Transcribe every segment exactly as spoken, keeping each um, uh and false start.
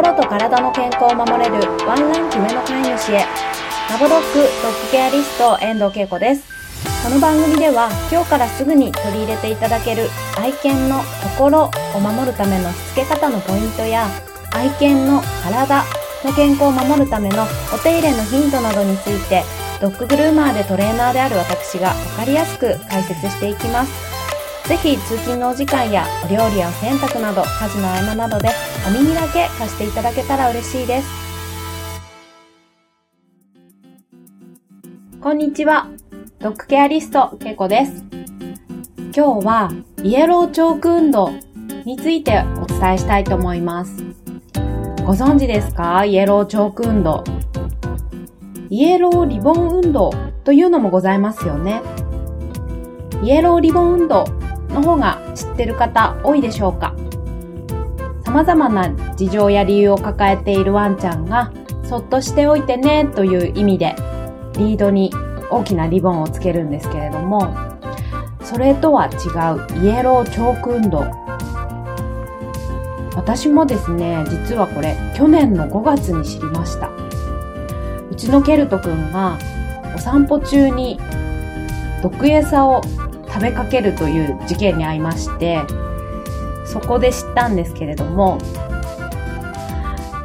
心と体の健康を守れるワンランキ上の飼い主へ、ラボドッグドッグケアリスト遠藤恵子です。この番組では今日からすぐに取り入れていただける愛犬の心を守るためのしつけ方のポイントや、愛犬の体の健康を守るためのお手入れのヒントなどについて、ドッググルーマーでトレーナーである私がわかりやすく解説していきます。ぜひ通勤のお時間やお料理やお洗濯など家事の合間などでお耳だけ貸していただけたら嬉しいです。こんにちは、ドッグケアリストけいこです。今日はイエローチョーク運動についてお伝えしたいと思います。ご存知ですか？イエローチョーク運動。イエローリボン運動というのもございますよね。イエローリボン運動の方が知ってる方多いでしょうか。様々な事情や理由を抱えているワンちゃんがそっとしておいてねという意味でリードに大きなリボンをつけるんですけれども、それとは違うイエローチョーク運動。私もですね、実はこれ去年のごがつに知りました。うちのケルトくんがお散歩中に毒餌を食べかけるという事件に遭いまして、そこで知ったんですけれども、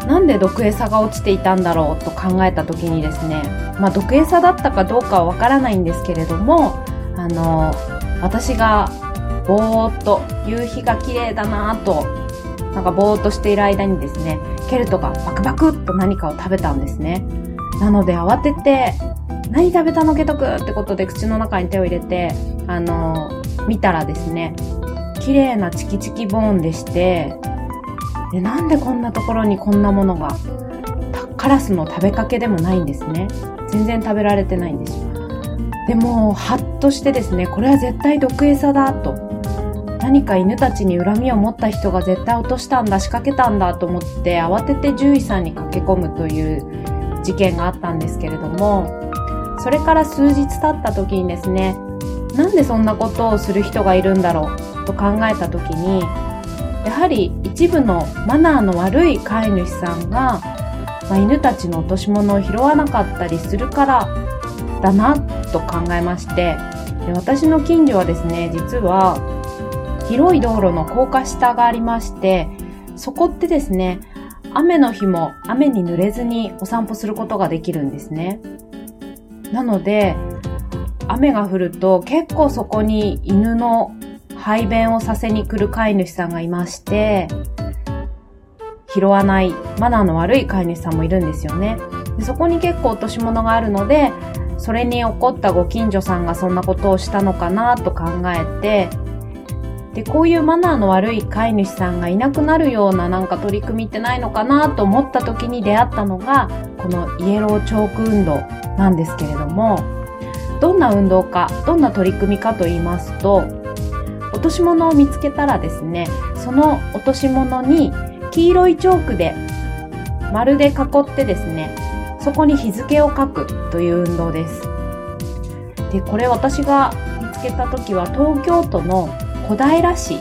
なんで毒餌が落ちていたんだろうと考えた時にですね、まあ毒餌だったかどうかはわからないんですけれども、あの私がぼーっと夕日が綺麗だなぁとなんかぼーっとしている間にですね、ケルトがバクバクっと何かを食べたんですね。なので慌てて何食べたのケトくんってことで口の中に手を入れて、あのー、見たらですね、綺麗なチキチキボーンでして、でなんでこんなところにこんなものが、カラスの食べかけでもないんですね。全然食べられてないんです。でもハッとしてですね、これは絶対毒餌だと、何か犬たちに恨みを持った人が絶対落としたんだ、仕掛けたんだと思って慌てて獣医さんに駆け込むという事件があったんですけれども、それから数日経った時にですね、なんでそんなことをする人がいるんだろうと考えた時に、やはり一部のマナーの悪い飼い主さんが、まあ、犬たちの落とし物を拾わなかったりするからだなと考えまして、で私の近所はですね、実は広い道路の高架下がありまして、そこってですね、雨の日も雨に濡れずにお散歩することができるんですね。なので雨が降ると結構そこに犬の排便をさせに来る飼い主さんがいまして、拾わないマナーの悪い飼い主さんもいるんですよね。でそこに結構落とし物があるので、それに怒ったご近所さんがそんなことをしたのかなと考えて、でこういうマナーの悪い飼い主さんがいなくなるようななんか取り組みってないのかなと思った時に出会ったのがこのイエローチョーク運動なんですけれども、どんな運動か、どんな取り組みかと言いますと、落とし物を見つけたらですね、その落とし物に黄色いチョークで丸で囲ってですね、そこに日付を書くという運動です。でこれ私が見つけた時は東京都の小平市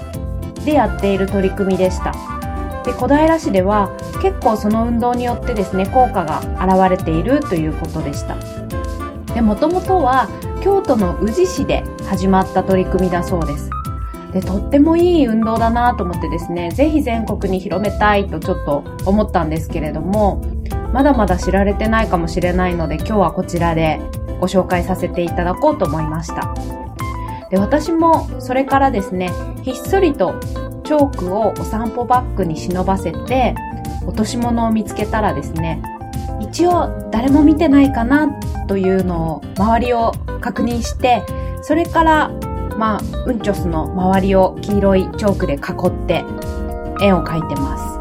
でやっている取り組みでした。で小平市では結構その運動によってですね、効果が現れているということでした。でもともとは京都の宇治市で始まった取り組みだそうです。でとってもいい運動だなと思ってですね、ぜひ全国に広めたいとちょっと思ったんですけれども、まだまだ知られてないかもしれないので、今日はこちらでご紹介させていただこうと思いました。で私もそれからですね、ひっそりとチョークをお散歩バッグに忍ばせて、落とし物を見つけたらですね、一応誰も見てないかなというのを周りを確認して、それからまあうんちょすの周りを黄色いチョークで囲って円を描いてます。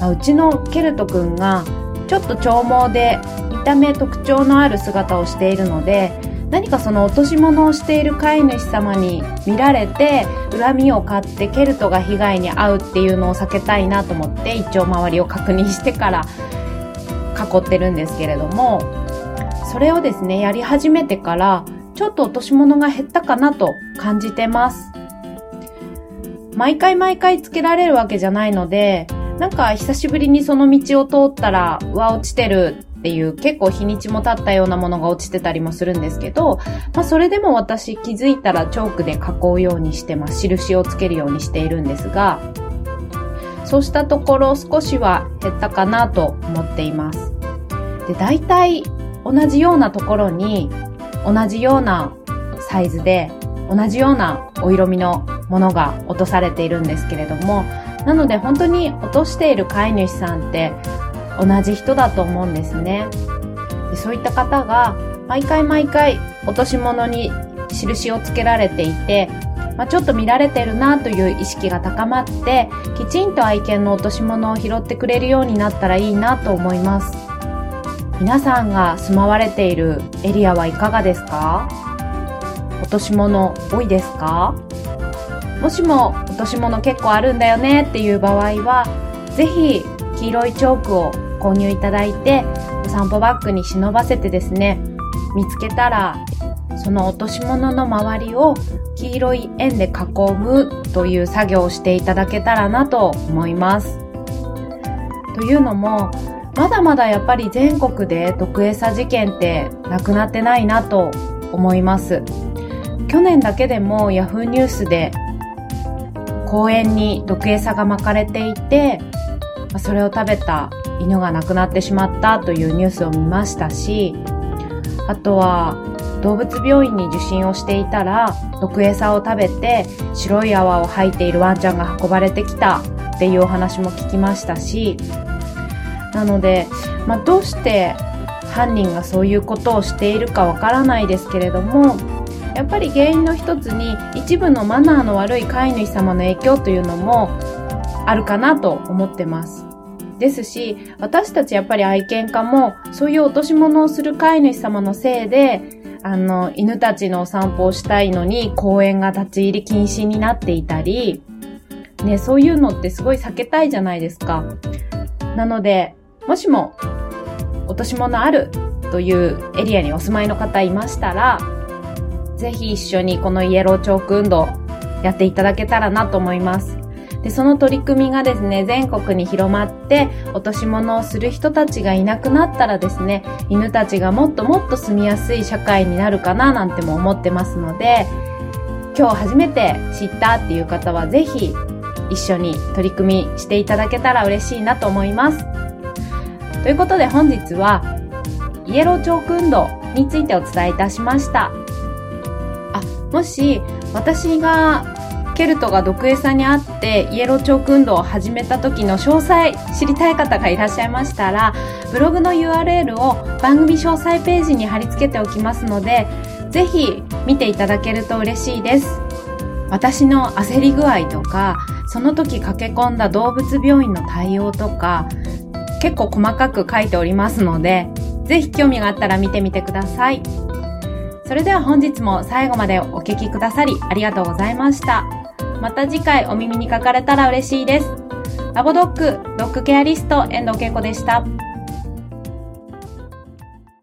まあ、うちのケルトくんがちょっと長毛で見た目特徴のある姿をしているので、何かその落とし物をしている飼い主様に見られて恨みを買ってケルトが被害に遭うっていうのを避けたいなと思って、一応周りを確認してから囲ってるんですけれども、それをですねやり始めてからちょっと落とし物が減ったかなと感じてます。毎回毎回つけられるわけじゃないので、なんか久しぶりにその道を通ったら、うわ、落ちてるっていう、結構日にちも経ったようなものが落ちてたりもするんですけど、まあそれでも私気づいたらチョークで囲うようにしてます。印をつけるようにしているんですが、そうしたところ少しは減ったかなと思っています。で、大体同じようなところに同じようなサイズで同じようなお色味のものが落とされているんですけれども、なので本当に落としている飼い主さんって同じ人だと思うんですね。で、そういった方が毎回毎回落とし物に印をつけられていて、まあ、ちょっと見られてるなという意識が高まって、きちんと愛犬の落とし物を拾ってくれるようになったらいいなと思います。皆さんが住まわれているエリアはいかがですか？落とし物多いですか？もしも落とし物結構あるんだよねっていう場合は、ぜひ黄色いチョークを購入いただいて、お散歩バッグに忍ばせてですね、見つけたらその落とし物の周りを黄色い円で囲むという作業をしていただけたらなと思います。というのも、まだまだやっぱり全国で毒餌事件ってなくなってないなと思います。去年だけでもヤフーニュースで公園に毒餌が撒かれていて、それを食べた犬が亡くなってしまったというニュースを見ましたし、あとは動物病院に受診をしていたら毒餌を食べて白い泡を吐いているワンちゃんが運ばれてきたっていうお話も聞きましたし、なので、まあ、どうして犯人がそういうことをしているかわからないですけれども、やっぱり原因の一つに一部のマナーの悪い飼い主様の影響というのもあるかなと思ってます。ですし、私たちやっぱり愛犬家もそういう落とし物をする飼い主様のせいで、あの犬たちのお散歩をしたいのに公園が立ち入り禁止になっていたり、ね、そういうのってすごい避けたいじゃないですか。なので、もしも落とし物あるというエリアにお住まいの方いましたら、ぜひ一緒にこのイエローチョーク運動やっていただけたらなと思います。で、その取り組みがですね、全国に広まって落とし物をする人たちがいなくなったらですね、犬たちがもっともっと住みやすい社会になるかななんても思ってますので、今日初めて知ったっていう方はぜひ一緒に取り組みしていただけたら嬉しいなと思います。ということで本日はイエローチョーク運動についてお伝えいたしました。あ、もし私がケルトが毒餌にあってイエローチョーク運動を始めた時の詳細知りたい方がいらっしゃいましたら、ブログの ユーアールエル を番組詳細ページに貼り付けておきますので、ぜひ見ていただけると嬉しいです。私の焦り具合とか、その時駆け込んだ動物病院の対応とか、結構細かく書いておりますので、ぜひ興味があったら見てみてください。それでは本日も最後までお聞きくださりありがとうございました。また次回お耳にかかれたら嬉しいです。ラボドッグ、ドッグケアリスト、遠藤恵子でした。